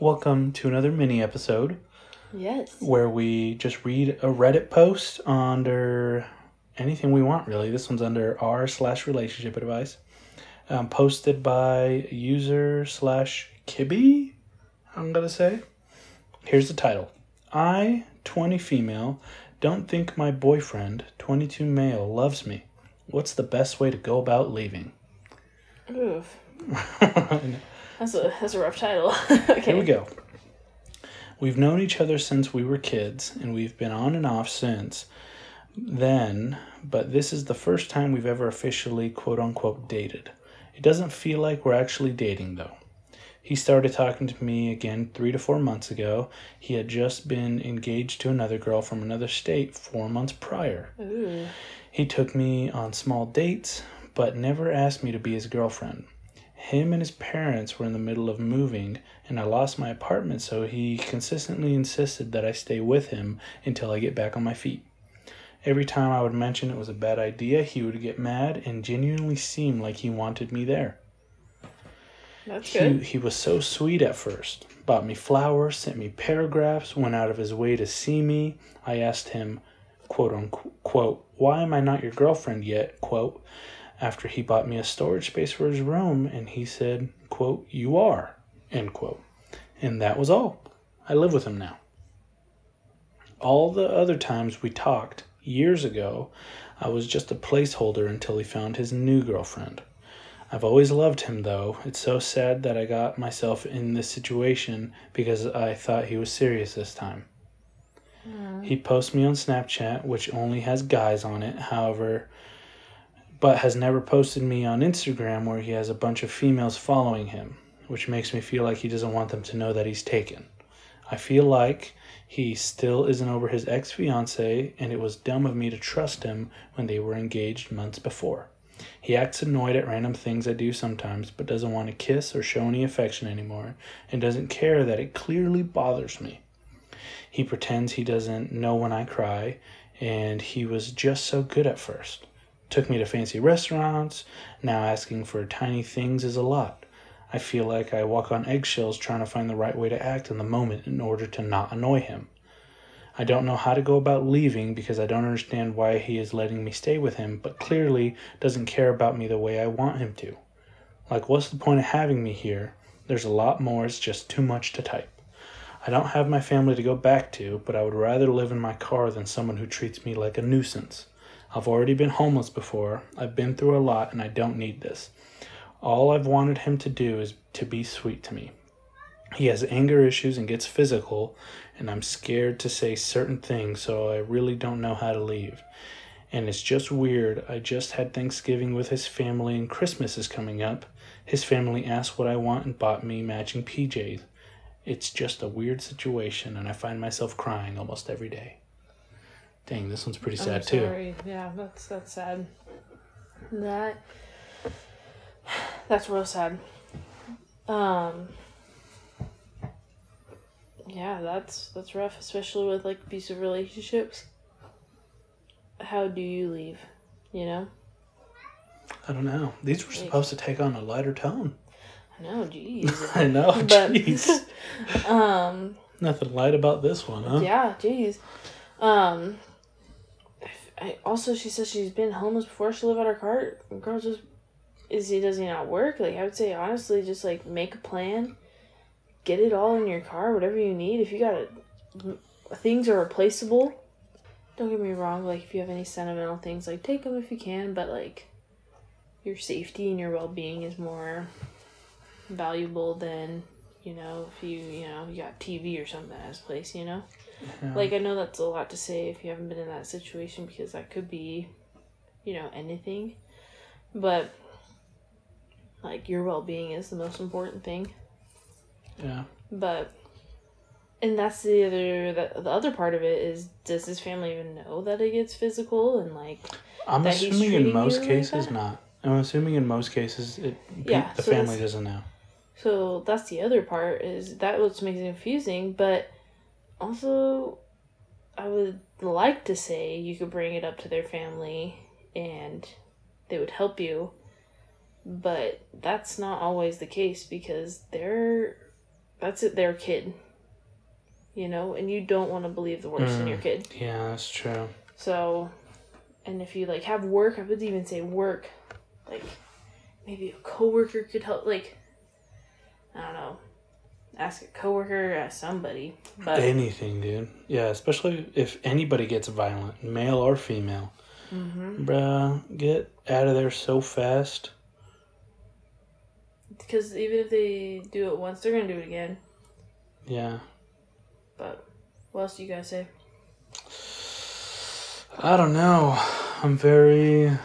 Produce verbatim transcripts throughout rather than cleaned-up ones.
Welcome to another mini episode. Yes. Where we just read a Reddit post under anything we want, really. This one's under r slash relationship advice. Um, posted by user slash Kibby, I'm going to say. Here's the title. I, twenty female, don't think my boyfriend, twenty-two male, loves me. What's the best way to go about leaving? Oof. That's a that's a rough title. Okay. Here we go. We've known each other since we were kids, and we've been on and off since then, but this is the first time we've ever officially quote-unquote dated. It doesn't feel like we're actually dating, though. He started talking to me again three to four months ago. He had just been engaged to another girl from another state four months prior. Ooh. He took me on small dates, but never asked me to be his girlfriend. Him and his parents were in the middle of moving, and I lost my apartment, so he consistently insisted that I stay with him until I get back on my feet. Every time I would mention it was a bad idea, he would get mad and genuinely seem like he wanted me there. That's good. He, he was so sweet at first. Bought me flowers, sent me paragraphs, went out of his way to see me. I asked him, quote unquote, why am I not your girlfriend yet, quote, after he bought me a storage space for his room, and he said, quote, you are, end quote. And that was all. I live with him now. All the other times we talked, years ago, I was just a placeholder until he found his new girlfriend. I've always loved him, though. It's so sad that I got myself in this situation because I thought he was serious this time. Mm. He posts me on Snapchat, which only has guys on it, however, but has never posted me on Instagram where he has a bunch of females following him, which makes me feel like he doesn't want them to know that he's taken. I feel like he still isn't over his ex-fiancée, and it was dumb of me to trust him when they were engaged months before. He acts annoyed at random things I do sometimes, but doesn't want to kiss or show any affection anymore, and doesn't care that it clearly bothers me. He pretends he doesn't know when I cry, and he was just so good at first. Took me to fancy restaurants. Now asking for tiny things is a lot. I feel like I walk on eggshells trying to find the right way to act in the moment in order to not annoy him. I don't know how to go about leaving because I don't understand why he is letting me stay with him, but clearly doesn't care about me the way I want him to. Like, what's the point of having me here? There's a lot more. It's just too much to type. I don't have my family to go back to, but I would rather live in my car than someone who treats me like a nuisance. I've already been homeless before. I've been through a lot, and I don't need this. All I've wanted him to do is to be sweet to me. He has anger issues and gets physical, and I'm scared to say certain things, so I really don't know how to leave. And it's just weird. I just had Thanksgiving with his family, and Christmas is coming up. His family asked what I want and bought me matching P Js. It's just a weird situation, and I find myself crying almost every day. Dang, this one's pretty sad, too. I'm sorry. Yeah, that's that's sad. That that's real sad. Um, yeah, that's that's rough, especially with like abusive relationships. How do you leave? You know. I don't know. These were supposed to take on a lighter tone. I know, jeez. I know, jeez. um, nothing light about this one, huh? Yeah, jeez. Um. I, also, she says she's been homeless before. She lived at her car. Girl, just is he does he not work? Like I would say, honestly, just like make a plan, get it all in your car, whatever you need. If you got it, things are replaceable. Don't get me wrong. Like if you have any sentimental things, like take them if you can. But like, your safety and your well being is more valuable than you know if you you know you got T V or something at his place. You know. Yeah. Like, I know that's a lot to say if you haven't been in that situation because that could be, you know, anything. But, like, your well-being is the most important thing. Yeah. But, and that's the other, the, the other part of it is, does his family even know that it gets physical and, like, I'm that assuming in most cases like not. I'm assuming in most cases it yeah, the so family doesn't know. So, that's the other part is that what makes it confusing, but also, I would like to say you could bring it up to their family and they would help you, but that's not always the case because they're that's it, their kid. You know, and you don't want to believe the worst mm, in your kid. Yeah, that's true. So, and if you, like, have work, I wouldn't even say work. Like, maybe a coworker could help, like, I don't know. Ask a coworker, ask somebody. But anything, dude. Yeah, especially if anybody gets violent, male or female. Mm-hmm. Bruh, get out of there so fast. Because even if they do it once, they're going to do it again. Yeah. But what else do you guys say? I don't know. I'm very, I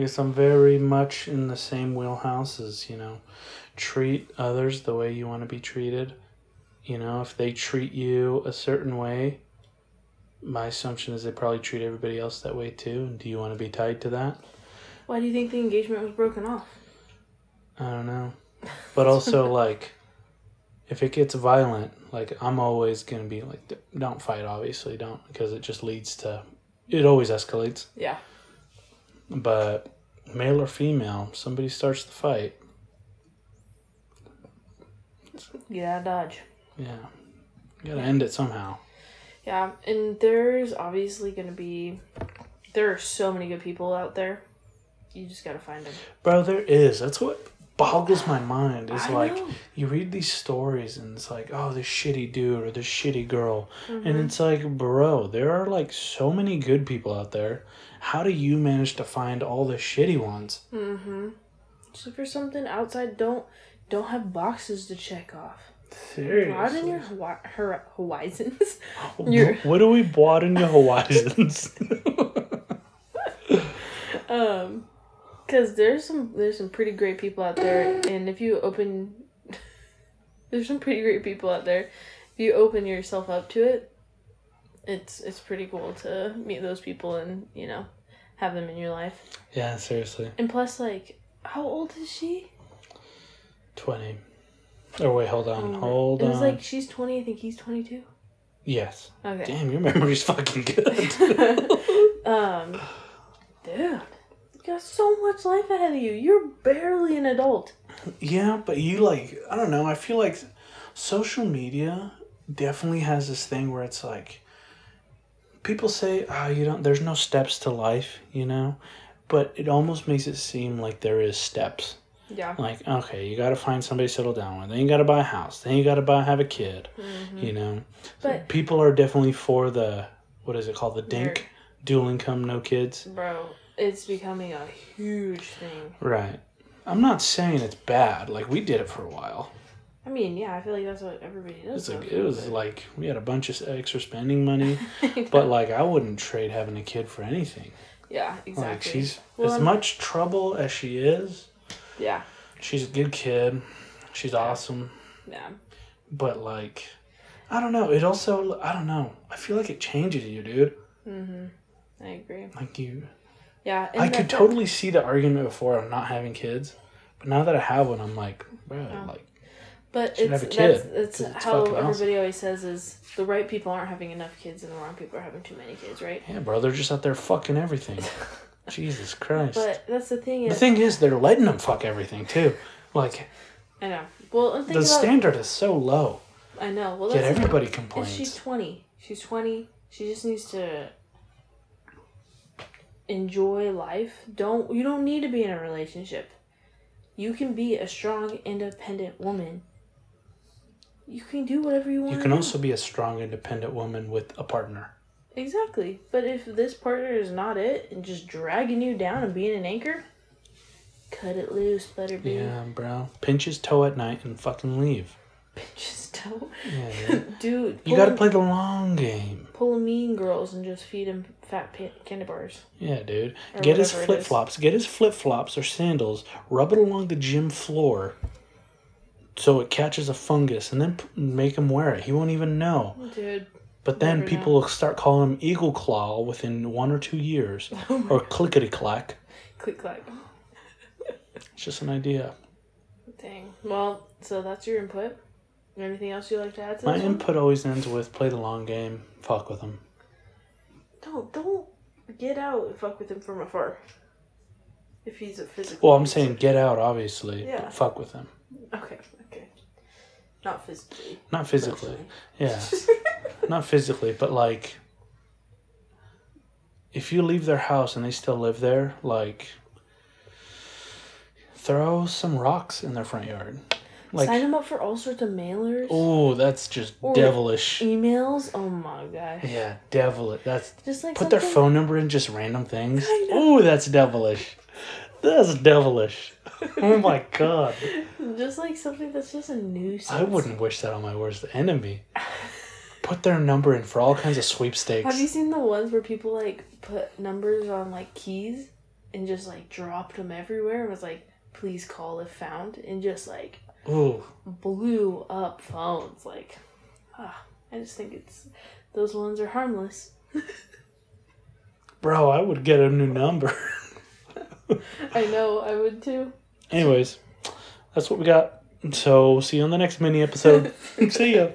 guess I'm very much in the same wheelhouse as, you know, treat others the way you want to be treated. You know, if they treat you a certain way, my assumption is they probably treat everybody else that way too. And do you want to be tied to that? Why do you think the engagement was broken off? I don't know. But also, like, if it gets violent, like, I'm always going to be like, don't fight, obviously, don't, because it just leads to, it always escalates. Yeah. But male or female, somebody starts the fight. Yeah, dodge. Yeah. You gotta end it somehow. Yeah, and there's obviously going to be, there are so many good people out there. You just gotta find them. Bro, there is. That's what boggles my mind is I like know. You read these stories and it's like, oh, this shitty dude or this shitty girl, mm-hmm. and it's like, bro, there are like so many good people out there. How do you manage to find all the shitty ones? Mm-hmm. Just look for something outside. Don't don't have boxes to check off. Seriously, broaden your ho- her- horizons. your... What do we broaden your horizons? um. Because there's some there's some pretty great people out there, and if you open, there's some pretty great people out there. If you open yourself up to it, it's it's pretty cool to meet those people and, you know, have them in your life. Yeah, seriously. And plus, like, how old is she? twenty. Oh, wait, hold on, um, hold on. It was on. Like, she's twenty, I think he's twenty-two. Yes. Okay. Damn, your memory's fucking good. um, Dude. You got so much life ahead of you. You're barely an adult. Yeah, but you, like, I don't know. I feel like social media definitely has this thing where it's like, people say, oh, you don't, there's no steps to life, you know? But it almost makes it seem like there is steps. Yeah. Like, okay, you got to find somebody to settle down with. Then you got to buy a house. Then you got to buy have a kid, mm-hmm. you know? But so people are definitely for the, what is it called? The dink, dual income, no kids. Bro. It's becoming a huge thing. Right. I'm not saying it's bad. Like, we did it for a while. I mean, yeah, I feel like that's what everybody does. It's like, it was like, we had a bunch of extra spending money. But, like, I wouldn't trade having a kid for anything. Yeah, exactly. Like, she's, well, as I'm... much trouble as she is. Yeah. She's a good kid. She's yeah. awesome. Yeah. But, like, I don't know. It also, I don't know. I feel like it changes you, dude. Mm-hmm. I agree. Like, you... Yeah, I could totally see the argument before of not having kids, but now that I have one, I'm like, bro, yeah. like, but should it's, have a kid. That's, that's it's how everybody awesome. Always says is the right people aren't having enough kids and the wrong people are having too many kids, right? Yeah, bro, they're just out there fucking everything. Jesus Christ. But that's the thing. Is, the thing is, they're letting them fuck everything too. Like, I know. Well, the about, standard is so low. I know. Well, yet everybody complains. She's twenty. She's twenty. She just needs to. Enjoy life. Don't you don't need to be in a relationship. You can be a strong, independent woman. You can do whatever you want. You can to also do. Be a strong, independent woman with a partner. Exactly. But if this partner is not it and just dragging you down and being an anchor, cut it loose, butterbee. Yeah, bro. Pinch his toe at night and fucking leave. Pinch his toe? Yeah, yeah. Dude. You gotta him, play the long game. Pull Mean Girls and just feed him fat pan- candy bars. Yeah, dude. Or get his flip-flops. Get his flip-flops or sandals. Rub it along the gym floor so it catches a fungus. And then p- make him wear it. He won't even know. Dude. But then people know. Will start calling him Eagle Claw within one or two years. Oh or Clickety-Clack. Click-clack. It's just an idea. Dang. Well, so that's your input. Anything else you like to add to this? My input always ends with play the long game, fuck with them. Don't, don't get out and fuck with him from afar. If he's a physical... Well, I'm person. Saying get out, obviously, yeah. But fuck with him. Okay, okay. Not physically. Not physically. Yeah. Not physically, but like, if you leave their house and they still live there, like, throw some rocks in their front yard. Like, sign them up for all sorts of mailers. Oh, that's just or devilish. Emails? Oh my gosh. Yeah, devilish. That's just like put something... their phone number in just random things. Oh, that's devilish. That's devilish. Oh my god. Just like something that's just a nuisance. I wouldn't wish that on my worst enemy. Put their number in for all kinds of sweepstakes. Have you seen the ones where people like put numbers on like keys and just like dropped them everywhere and was like, please call if found, and just like ooh, blew up phones? Like, ah, I just think it's those ones are harmless. Bro, I would get a new number. I know, I would too. Anyways, that's what we got. So, see you on the next mini episode. See ya.